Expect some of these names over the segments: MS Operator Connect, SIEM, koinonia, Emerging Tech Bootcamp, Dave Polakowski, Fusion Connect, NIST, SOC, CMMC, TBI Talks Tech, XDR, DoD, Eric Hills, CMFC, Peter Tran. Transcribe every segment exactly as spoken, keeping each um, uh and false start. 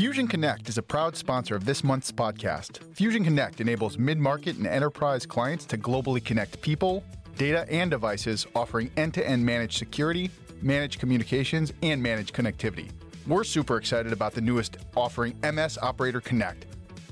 Fusion Connect is a proud sponsor of this month's podcast. Fusion Connect enables mid-market and enterprise clients to globally connect people, data, and devices, offering end-to-end managed security, managed communications, and managed connectivity. We're super excited about the newest offering, M S Operator Connect.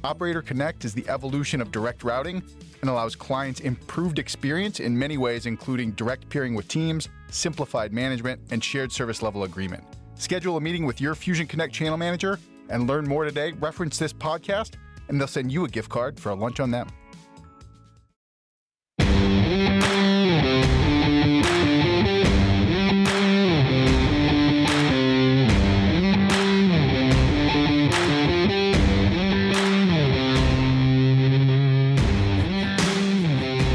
Operator Connect is the evolution of direct routing and allows clients improved experience in many ways, including direct peering with teams, simplified management, and shared service level agreement. Schedule a meeting with your Fusion Connect channel manager and learn more today. Reference this podcast, and they'll send you a gift card for a lunch on them.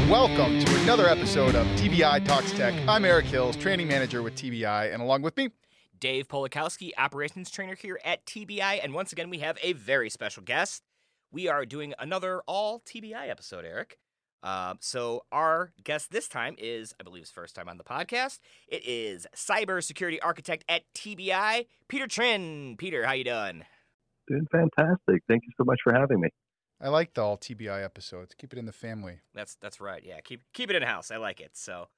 Welcome to another episode of T B I Talks Tech. I'm Eric Hills, training manager with T B I, and along with me, Dave Polakowski, operations trainer here at T B I, and once again, we have a very special guest. We are doing another all-T B I episode, Eric. Uh, so our guest this time is, I believe, his first time on the podcast. It is cybersecurity architect at T B I, Peter Tran. Peter, how you doing? Doing fantastic. Thank you so much for having me. I like the all T B I episodes. Keep it in the family. That's that's right. Yeah, keep keep it in house. I like it. So,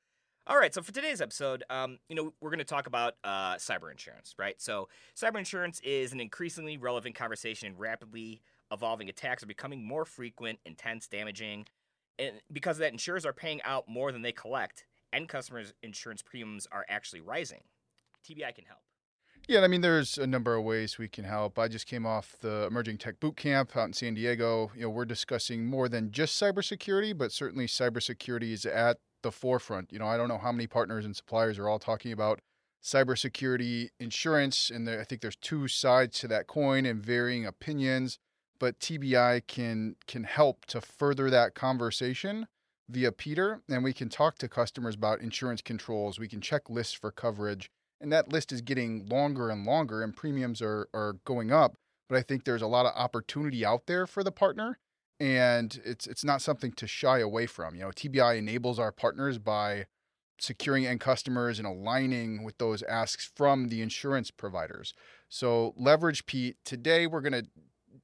all right. So for today's episode, um, you know, we're going to talk about uh, cyber insurance, right? So cyber insurance is an increasingly relevant conversation, and rapidly evolving attacks are becoming more frequent, intense, damaging, and because of that, insurers are paying out more than they collect, and customers' insurance premiums are actually rising. T B I can help. Yeah, I mean, there's a number of ways we can help. I just came off the Emerging Tech Bootcamp out in San Diego. You know, we're discussing more than just cybersecurity, but certainly cybersecurity is at the forefront. You know, I don't know how many partners and suppliers are all talking about cybersecurity insurance, and there, I think there's two sides to that coin and varying opinions. But T B I can can help to further that conversation via Peter, and we can talk to customers about insurance controls. We can check lists for coverage. And that list is getting longer and longer, and premiums are are going up. But I think there's a lot of opportunity out there for the partner, and it's it's not something to shy away from. You know, T B I enables our partners by securing end customers and aligning with those asks from the insurance providers. So leverage, Pete. Today, we're going to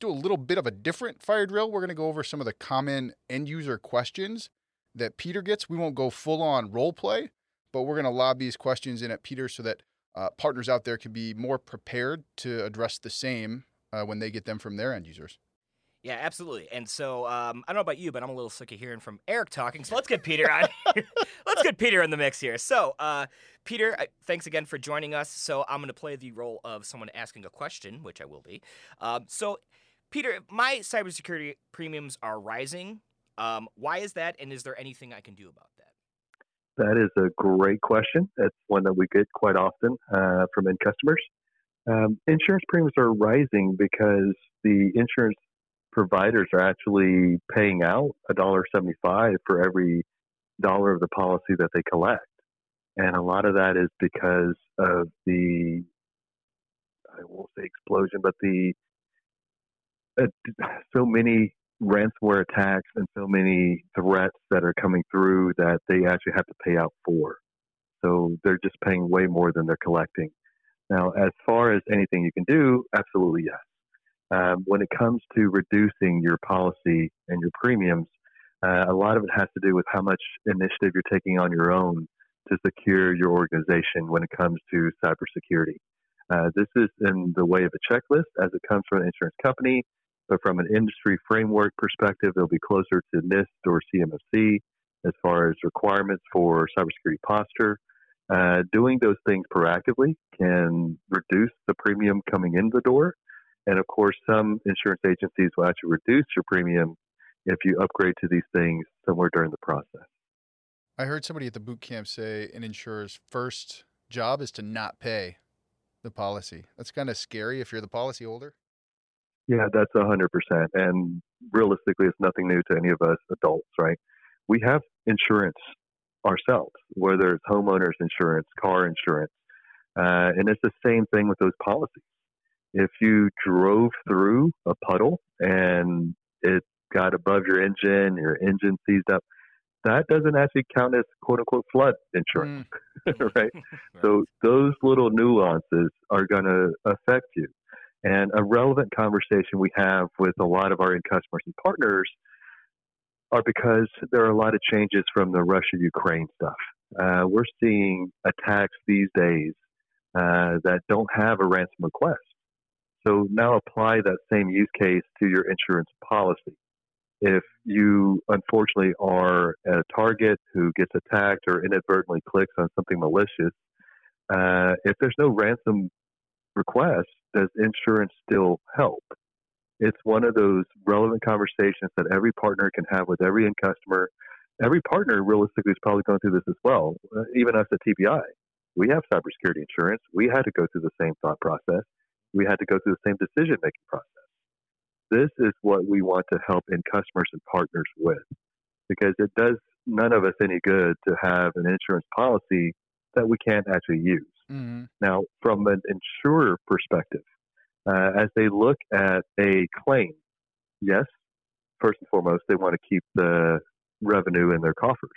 do a little bit of a different fire drill. We're going to go over some of the common end user questions that Peter gets. We won't go full on role play, but we're going to lob these questions in at Peter so that uh, partners out there can be more prepared to address the same uh, when they get them from their end users. Yeah, absolutely. And so um, I don't know about you, but I'm a little sick of hearing from Eric talking. So let's get Peter on. Let's get Peter in the mix here. So uh, Peter, thanks again for joining us. So I'm going to play the role of someone asking a question, which I will be. Um, so Peter, my cybersecurity premiums are rising. Um, why is that? And is there anything I can do about that? That is a great question. That's one that we get quite often uh, from end customers. Um, insurance premiums are rising because the insurance providers are actually paying out one dollar and seventy-five cents for every dollar of the policy that they collect. And a lot of that is because of the, I won't say explosion, but the uh, so many ransomware attacks and so many threats that are coming through that they actually have to pay out for. So they're just paying way more than they're collecting. Now, as far as anything you can do, absolutely yes. Um, when it comes to reducing your policy and your premiums, uh, a lot of it has to do with how much initiative you're taking on your own to secure your organization when it comes to cybersecurity. Uh, this is in the way of a checklist as it comes from an insurance company. But from an industry framework perspective, they'll be closer to NIST or C M F C as far as requirements for cybersecurity posture. Uh, doing those things proactively can reduce the premium coming in the door. And of course, some insurance agencies will actually reduce your premium if you upgrade to these things somewhere during the process. I heard somebody at the boot camp say an insurer's first job is to not pay the policy. That's kind of scary if you're the policyholder. Yeah, that's one hundred percent. And realistically, it's nothing new to any of us adults, right? We have insurance ourselves, whether it's homeowners insurance, car insurance. Uh, and it's the same thing with those policies. If you drove through a puddle and it got above your engine, your engine seized up, that doesn't actually count as quote-unquote flood insurance, mm. right? So those little nuances are going to affect you. And a relevant conversation we have with a lot of our end customers and partners are because there are a lot of changes from the Russia-Ukraine stuff. Uh, we're seeing attacks these days uh, that don't have a ransom request. So now apply that same use case to your insurance policy. If you, unfortunately, are a target who gets attacked or inadvertently clicks on something malicious, uh, if there's no ransom request, does insurance still help? It's one of those relevant conversations that every partner can have with every end customer. Every partner, realistically, is probably going through this as well. Uh, even us at T B I, we have cybersecurity insurance. We had to go through the same thought process. We had to go through the same decision-making process. This is what we want to help end customers and partners with, because it does none of us any good to have an insurance policy that we can't actually use. Mm-hmm. Now, from an insurer perspective, uh, as they look at a claim, yes, first and foremost, they want to keep the revenue in their coffers.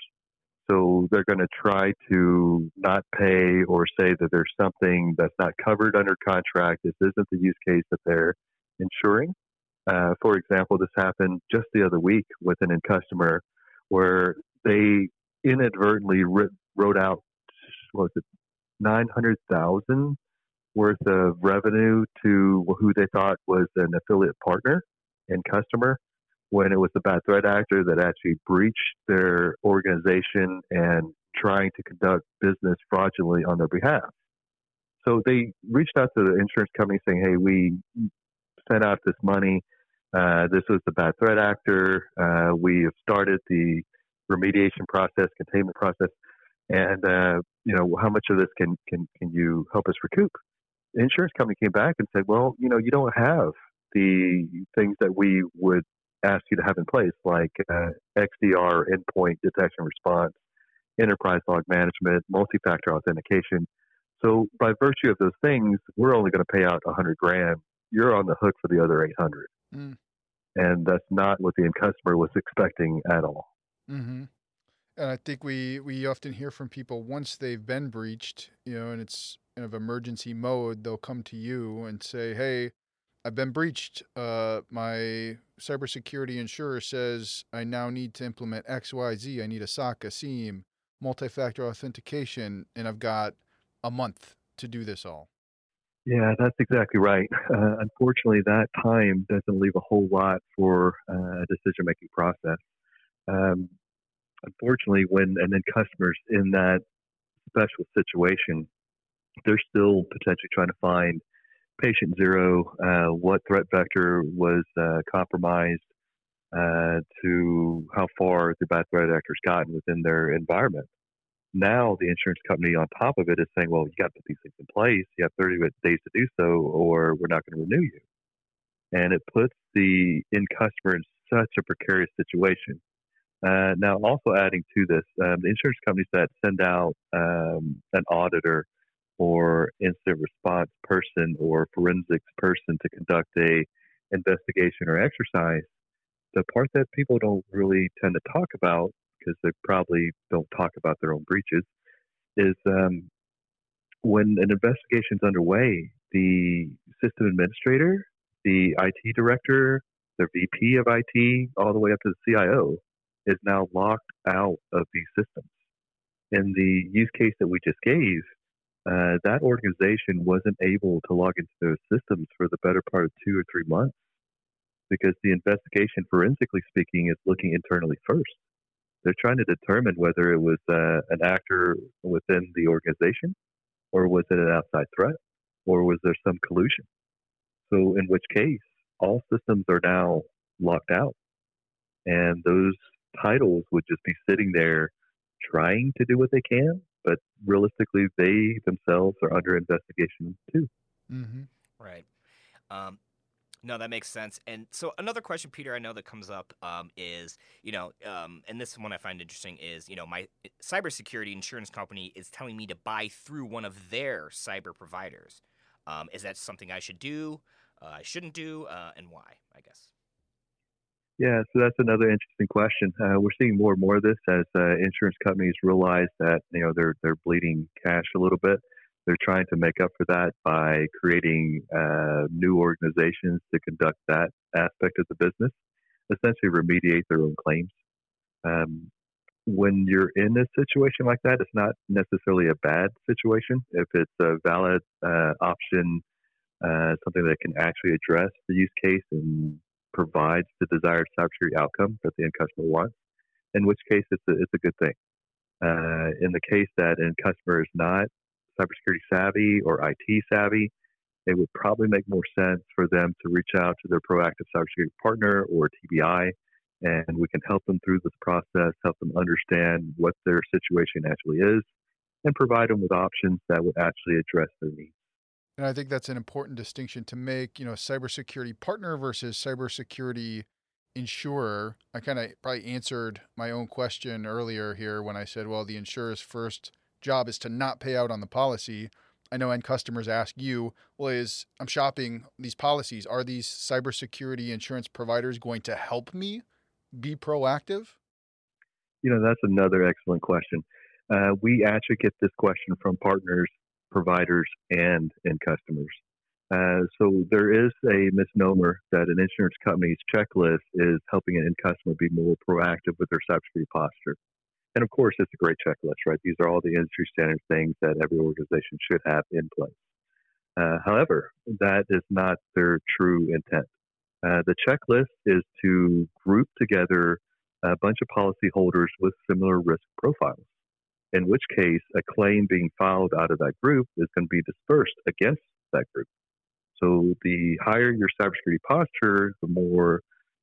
So they're going to try to not pay or say that there's something that's not covered under contract. This isn't the use case that they're insuring. Uh, for example, this happened just the other week with an end customer where they inadvertently writ- wrote out, what was it, nine hundred thousand dollars worth of revenue to who they thought was an affiliate partner and customer, when it was a bad threat actor that actually breached their organization and trying to conduct business fraudulently on their behalf. So they reached out to the insurance company saying, hey, we sent out this money. Uh, this was the bad threat actor. Uh, we have started the remediation process, containment process. And, uh, you know, how much of this can, can, can you help us recoup? The insurance company came back and said, well, you know, you don't have the things that we would ask you to have in place, like uh, X D R, endpoint detection response, enterprise log management, multi-factor authentication. So by virtue of those things, we're only going to pay out a hundred grand. You're on the hook for the other eight hundred. Mm. And that's not what the end customer was expecting at all. Mm-hmm. And I think we, we often hear from people once they've been breached, you know, and it's kind of emergency mode, they'll come to you and say, hey, I've been breached. Uh, my cybersecurity insurer says I now need to implement X, Y, Z. I need a S O C, a SIEM, multi-factor authentication, and I've got a month to do this all. Yeah, that's exactly right. Uh, unfortunately, that time doesn't leave a whole lot for uh, a decision-making process. Um, unfortunately, when an end customer's in that special situation, they're still potentially trying to find patient zero, uh, what threat vector was uh, compromised, uh, to how far the bad threat actor's gotten within their environment. Now the insurance company on top of it is saying, well, you got to put these things in place. You have thirty days to do so, or we're not going to renew you. And it puts the end customer in such a precarious situation. Uh, now, also adding to this, um, the insurance companies that send out um, an auditor or incident response person or forensics person to conduct a investigation or exercise, the part that people don't really tend to talk about, because they probably don't talk about their own breaches, is um, when an investigation's underway, the system administrator, the I T director, the V P of I T, all the way up to the C I O, is now locked out of these systems. In the use case that we just gave, Uh, that organization wasn't able to log into those systems for the better part of two or three months because the investigation, forensically speaking, is looking internally first. They're trying to determine whether it was uh, an actor within the organization, or was it an outside threat, or was there some collusion? So in which case, all systems are now locked out. And those titles would just be sitting there trying to do what they can, but realistically, they themselves are under investigation too. Mm-hmm. Right. Um, no, that makes sense. And so another question, Peter, I know that comes up um, is, you know, um, and this one I find interesting is, you know, my cybersecurity insurance company is telling me to buy through one of their cyber providers. Um, is that something I should do, uh, I shouldn't do, uh, and why, I guess? Yeah, so that's another interesting question. Uh, we're seeing more and more of this as uh, insurance companies realize that, you know, they're they're bleeding cash a little bit. They're trying to make up for that by creating uh, new organizations to conduct that aspect of the business, essentially remediate their own claims. Um, when you're in a situation like that, it's not necessarily a bad situation. If it's a valid uh, option, uh, something that can actually address the use case and provides the desired cybersecurity outcome that the end customer wants, in which case it's a, it's a good thing. Uh, in the case that end customer is not cybersecurity savvy or I T savvy, it would probably make more sense for them to reach out to their proactive cybersecurity partner or T B I, and we can help them through this process, help them understand what their situation actually is, and provide them with options that would actually address their needs. And I think that's an important distinction to make, you know, cybersecurity partner versus cybersecurity insurer. I kind of probably answered my own question earlier here when I said, well, the insurer's first job is to not pay out on the policy. I know end customers ask you, well, is I'm shopping these policies. Are these cybersecurity insurance providers going to help me be proactive? You know, that's another excellent question. Uh, we actually get this question from partners, providers, and end customers. Uh, so there is a misnomer that an insurance company's checklist is helping an end customer be more proactive with their cybersecurity posture. And of course, it's a great checklist, right? These are all the industry standard things that every organization should have in place. Uh, however, that is not their true intent. Uh, the checklist is to group together a bunch of policyholders with similar risk profiles, in which case a claim being filed out of that group is going to be dispersed against that group. So the higher your cybersecurity posture, the more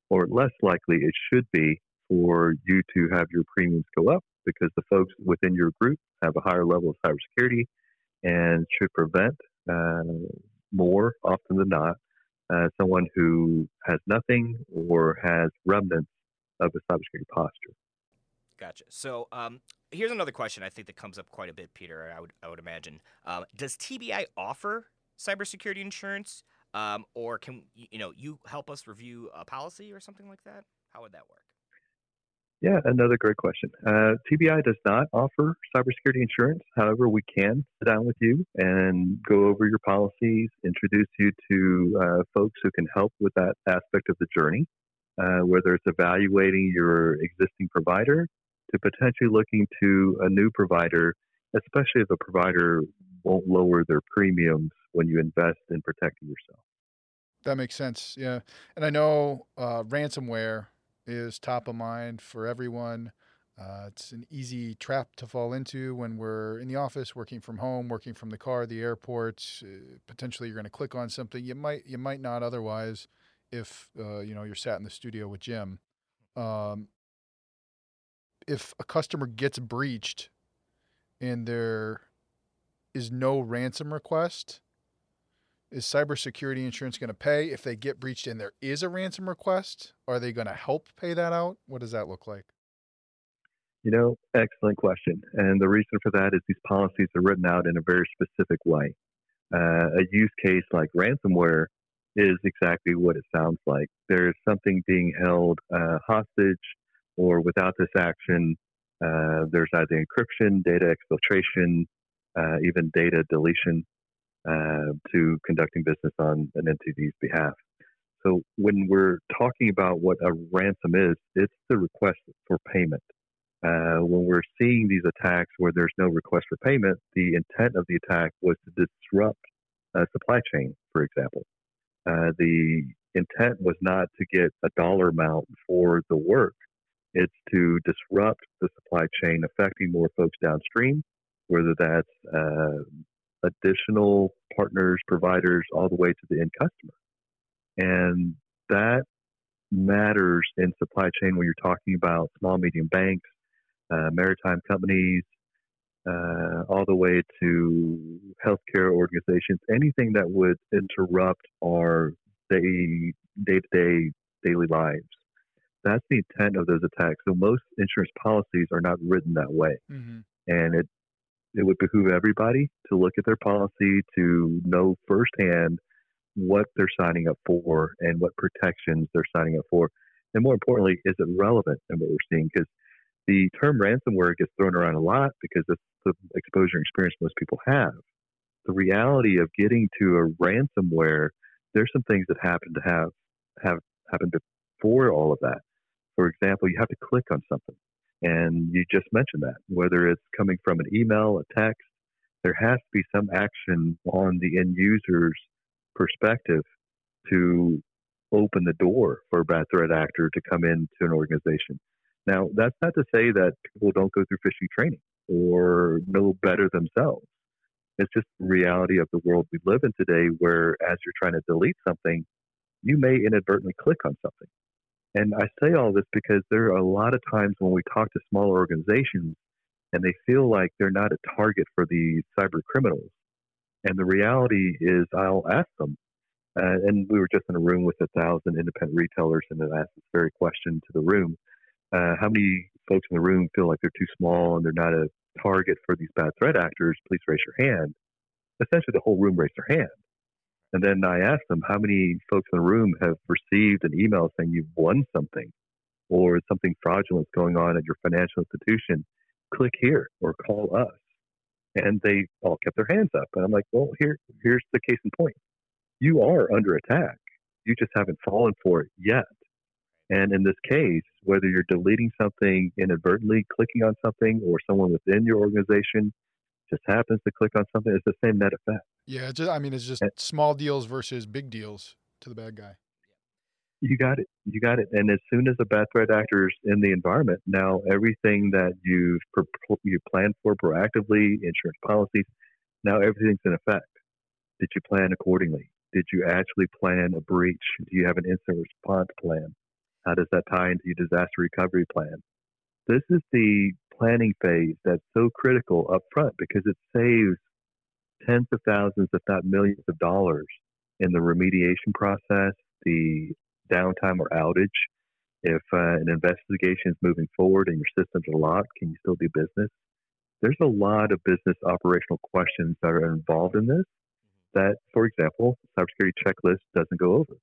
or less likely it should be for you to have your premiums go up, because the folks within your group have a higher level of cybersecurity and should prevent uh, more often than not uh, someone who has nothing or has remnants of a cybersecurity posture. Gotcha. So um, here's another question I think that comes up quite a bit, Peter, I would, I would imagine. Um, does T B I offer cybersecurity insurance, um, or can you know you help us review a policy or something like that? How would that work? Yeah, another great question. Uh, T B I does not offer cybersecurity insurance. However, we can sit down with you and go over your policies, introduce you to uh, folks who can help with that aspect of the journey, uh, whether it's evaluating your existing provider to potentially looking to a new provider, especially if the provider won't lower their premiums when you invest in protecting yourself. That makes sense. Yeah. And I know uh, ransomware is top of mind for everyone. Uh, it's an easy trap to fall into when we're in the office, working from home, working from the car, the airport. Uh, potentially you're going to click on something you might you might not otherwise if uh, you know, you're sat in the studio with Jim. Um, if a customer gets breached and there is no ransom request, is cybersecurity insurance going to pay? If they get breached and there is a ransom request, are they going to help pay that out? What does that look like? You know, excellent question. And the reason for that is these policies are written out in a very specific way. Uh, a use case like ransomware is exactly what it sounds like. There's something being held uh, hostage, or without this action, uh, there's either encryption, data exfiltration, uh, even data deletion Uh, to conducting business on an entity's behalf. So when we're talking about what a ransom is, it's the request for payment. Uh, when we're seeing these attacks where there's no request for payment, the intent of the attack was to disrupt a supply chain, for example. Uh, the intent was not to get a dollar amount for the work. It's to disrupt the supply chain, affecting more folks downstream, whether that's uh, additional partners, providers, all the way to the end customer. And that matters in supply chain when you're talking about small, medium banks, uh, maritime companies, uh, all the way to healthcare organizations, anything that would interrupt our day, day-to-day daily lives. That's the intent of those attacks. So most insurance policies are not written that way. Mm-hmm. And it It would behoove everybody to look at their policy to know firsthand what they're signing up for and what protections they're signing up for. And more importantly, is it relevant in what we're seeing? Because the term ransomware gets thrown around a lot because it's the exposure experience most people have. the reality of getting to a ransomware, there's some things that happen to have, have happened before all of that. For example, you have to click on something, and you just mentioned that, whether it's coming from an email, a text, there has to be some action on the end user's perspective to open the door for a bad threat actor to come into an organization. Now, that's not to say that people don't go through phishing training or know better themselves. It's just the reality of the world we live in today, where as you're trying to delete something, you may inadvertently click on something. And I say all this because there are a lot of times when we talk to smaller organizations and they feel like they're not a target for these cyber criminals. And the reality is, I'll ask them, uh, and we were just in a room with a thousand independent retailers, and I asked this very question to the room, uh, how many folks in the room feel like they're too small and they're not a target for these bad threat actors? Please raise your hand. Essentially, the whole room raised their hand. And then I asked them, how many folks in the room have received an email saying you've won something or something fraudulent going on at your financial institution? Click here or call us. And they all kept their hands up. And I'm like, well, here, here's the case in point. You are under attack. You just haven't fallen for it yet. And in this case, whether you're deleting something inadvertently, clicking on something, or someone within your organization just happens to click on something, it's the same net effect. Yeah, just, I mean, it's just and, small deals versus big deals to the bad guy. You got it. You got it. And as soon as the bad threat actor is in the environment, now everything that you've you planned for proactively, insurance policies, now everything's in effect. Did you plan accordingly? Did you actually plan a breach? Do you have an incident response plan? How does that tie into your disaster recovery plan? This is the planning phase that's so critical up front, because it saves tens of thousands, if not millions of dollars in the remediation process, the downtime or outage. If uh, an investigation is moving forward and your systems are locked, can you still do business? There's a lot of business operational questions that are involved in this that, for example, cybersecurity checklist doesn't go over.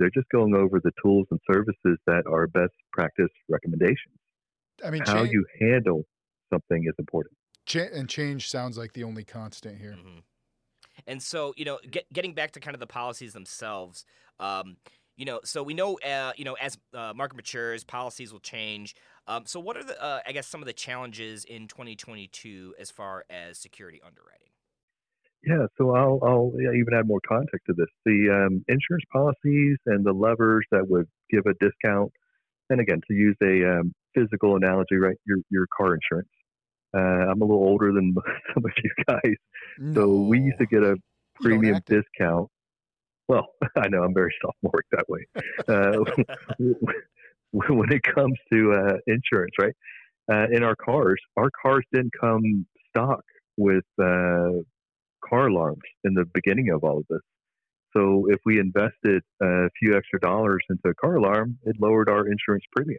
They're just going over the tools and services that are best practice recommendations. I mean, how change, you handle something is important. Ch- and change sounds like the only constant here. Mm-hmm. And so, you know, get, getting back to kind of the policies themselves, um, you know, so we know, uh, you know, as uh, market matures, policies will change. Um, so what are the, uh, I guess, some of the challenges in twenty twenty-two as far as security underwriting? Yeah, so I'll, I'll even add more context to this. The um, insurance policies and the levers that would give a discount, and again, to use a um, physical analogy, right, your your car insurance. Uh, I'm a little older than some of you guys, no. So we used to get a premium discount. Well, I know I'm very sophomoric that way. Uh, when it comes to uh, insurance, right, uh, in our cars, our cars didn't come stock with uh, car alarms in the beginning of all of this. So if we invested a few extra dollars into a car alarm, it lowered our insurance premium.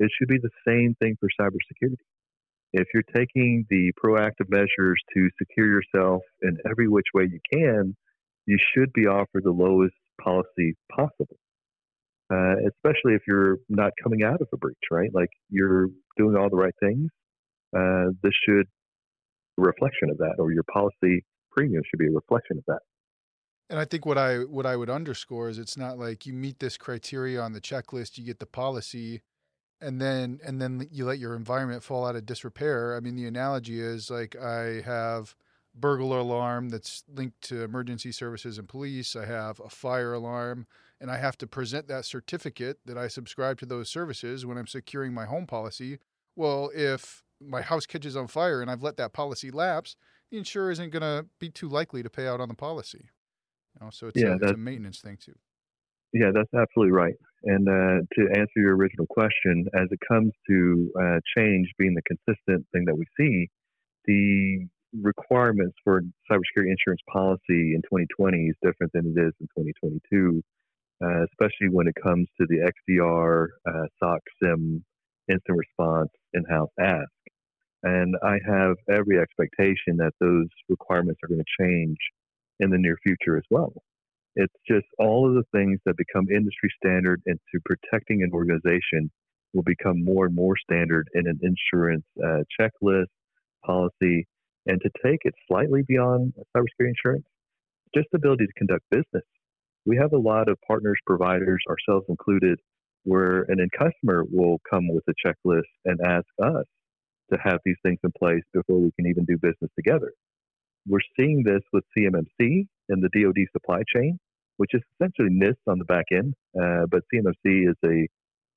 It should be the same thing for cybersecurity. If you're taking the proactive measures to secure yourself in every which way you can, you should be offered the lowest policy possible, uh, especially if you're not coming out of a breach, right? Like, you're doing all the right things. Uh, this should be a reflection of that, or your policy premium should be a reflection of that. And I think what I what I would underscore is, it's not like you meet this criteria on the checklist, you get the policy, and then and then you let your environment fall out of disrepair. I mean, the analogy is like, I have burglar alarm that's linked to emergency services and police. I have a fire alarm, and I have to present that certificate that I subscribe to those services when I'm securing my home policy. Well, if my house catches on fire and I've let that policy lapse, the insurer isn't going to be too likely to pay out on the policy. You know, so it's, yeah, a, it's a maintenance thing too. Yeah, that's absolutely right. And uh, to answer your original question, as it comes to uh, change being the consistent thing that we see, the requirements for cybersecurity insurance policy in twenty twenty is different than it is in twenty twenty-two, uh, especially when it comes to the X D R, uh, S O C, SIEM, instant response, in-house ask. And I have every expectation that those requirements are going to change in the near future as well. It's just all of the things that become industry standard into protecting an organization will become more and more standard in an insurance uh, checklist, policy, and to take it slightly beyond cybersecurity insurance, just the ability to conduct business. We have a lot of partners, providers, ourselves included, where an end customer will come with a checklist and ask us to have these things in place before we can even do business together. We're seeing this with C M M C and the DoD supply chain, which is essentially NIST on the back end, uh, but C M M C is a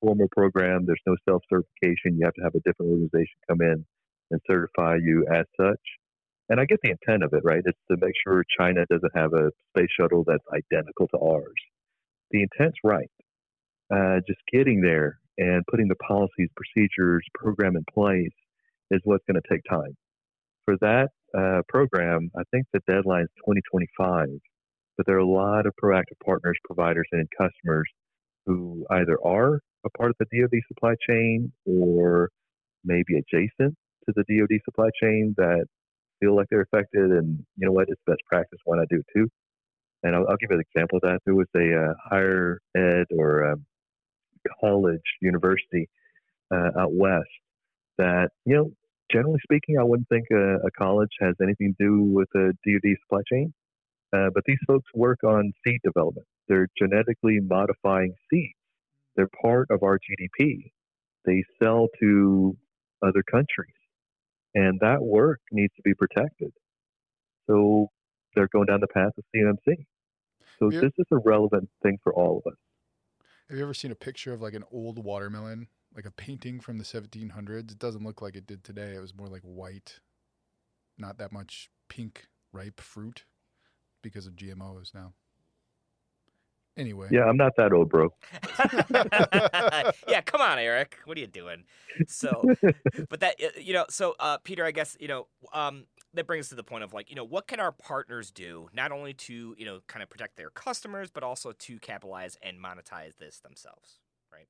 formal program. There's no self-certification. You have to have a different organization come in and certify you as such. And I get the intent of it, right? It's to make sure China doesn't have a space shuttle that's identical to ours. The intent's right. Uh, just getting there and putting the policies, procedures, program in place is what's going to take time. For that uh, program, I think the deadline is twenty twenty-five, but there are a lot of proactive partners, providers, and customers who either are a part of the DoD supply chain or maybe adjacent to the DoD supply chain that feel like they're affected, and you know what, it's best practice, why not do it too? And I'll, I'll give you an example of that. There was a uh, higher ed or um, college, university uh, out west that, you know, generally speaking, I wouldn't think a, a college has anything to do with the DoD supply chain, uh, but these folks work on seed development. They're genetically modifying seeds. They're part of our G D P. They sell to other countries. And that work needs to be protected. So they're going down the path of C M M C. So this is a relevant thing for all of us. Have you ever seen a picture of like an old watermelon, like a painting from the seventeen hundreds? It doesn't look like it did today. It was more like white, not that much pink, ripe fruit because of G M Os now. Anyway. Yeah, I'm not that old, bro. Yeah, come on, Eric. What are you doing? So, but that, you know, so uh, Peter, I guess, you know, um, that brings us to the point of like, you know, what can our partners do not only to, you know, kind of protect their customers, but also to capitalize and monetize this themselves, right?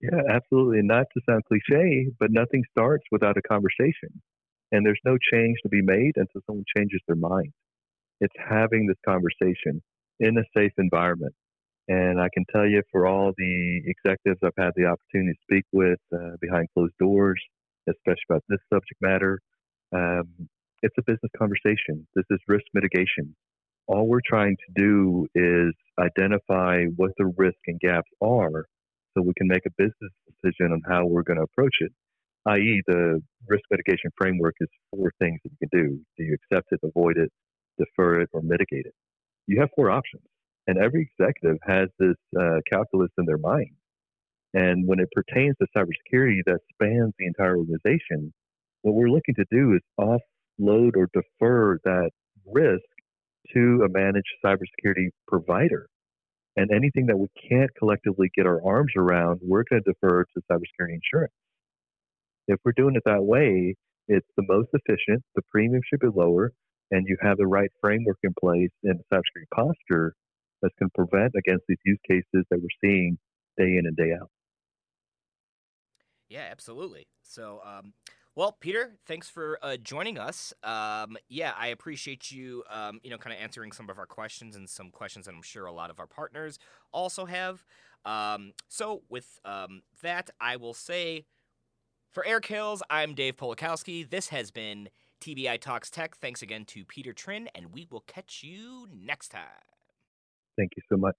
Yeah, absolutely. And not to sound cliche, but nothing starts without a conversation. And there's no change to be made until someone changes their mind. It's having this conversation in a safe environment. And I can tell you, for all the executives I've had the opportunity to speak with uh, behind closed doors, especially about this subject matter, um, it's a business conversation. This is risk mitigation. All we're trying to do is identify what the risk and gaps are so we can make a business decision on how we're going to approach it, that is the risk mitigation framework is four things that you can do. Do you accept it, avoid it, defer it, or mitigate it? You have four options, and every executive has this uh, calculus in their mind. And when it pertains to cybersecurity that spans the entire organization, what we're looking to do is offload or defer that risk to a managed cybersecurity provider. And anything that we can't collectively get our arms around, we're going to defer to cybersecurity insurance. If we're doing it that way, it's the most efficient, the premium should be lower, and you have the right framework in place and the cybersecurity posture that's going to prevent against these use cases that we're seeing day in and day out. Yeah, absolutely. So, um, well, Peter, thanks for uh, joining us. Um, yeah, I appreciate you, um, you know, kind of answering some of our questions and some questions that I'm sure a lot of our partners also have. Um, so with um, that, I will say, for Eric Hills, I'm Dave Polakowski. This has been T B I Talks Tech. Thanks again to Peter Tran, and we will catch you next time. Thank you so much.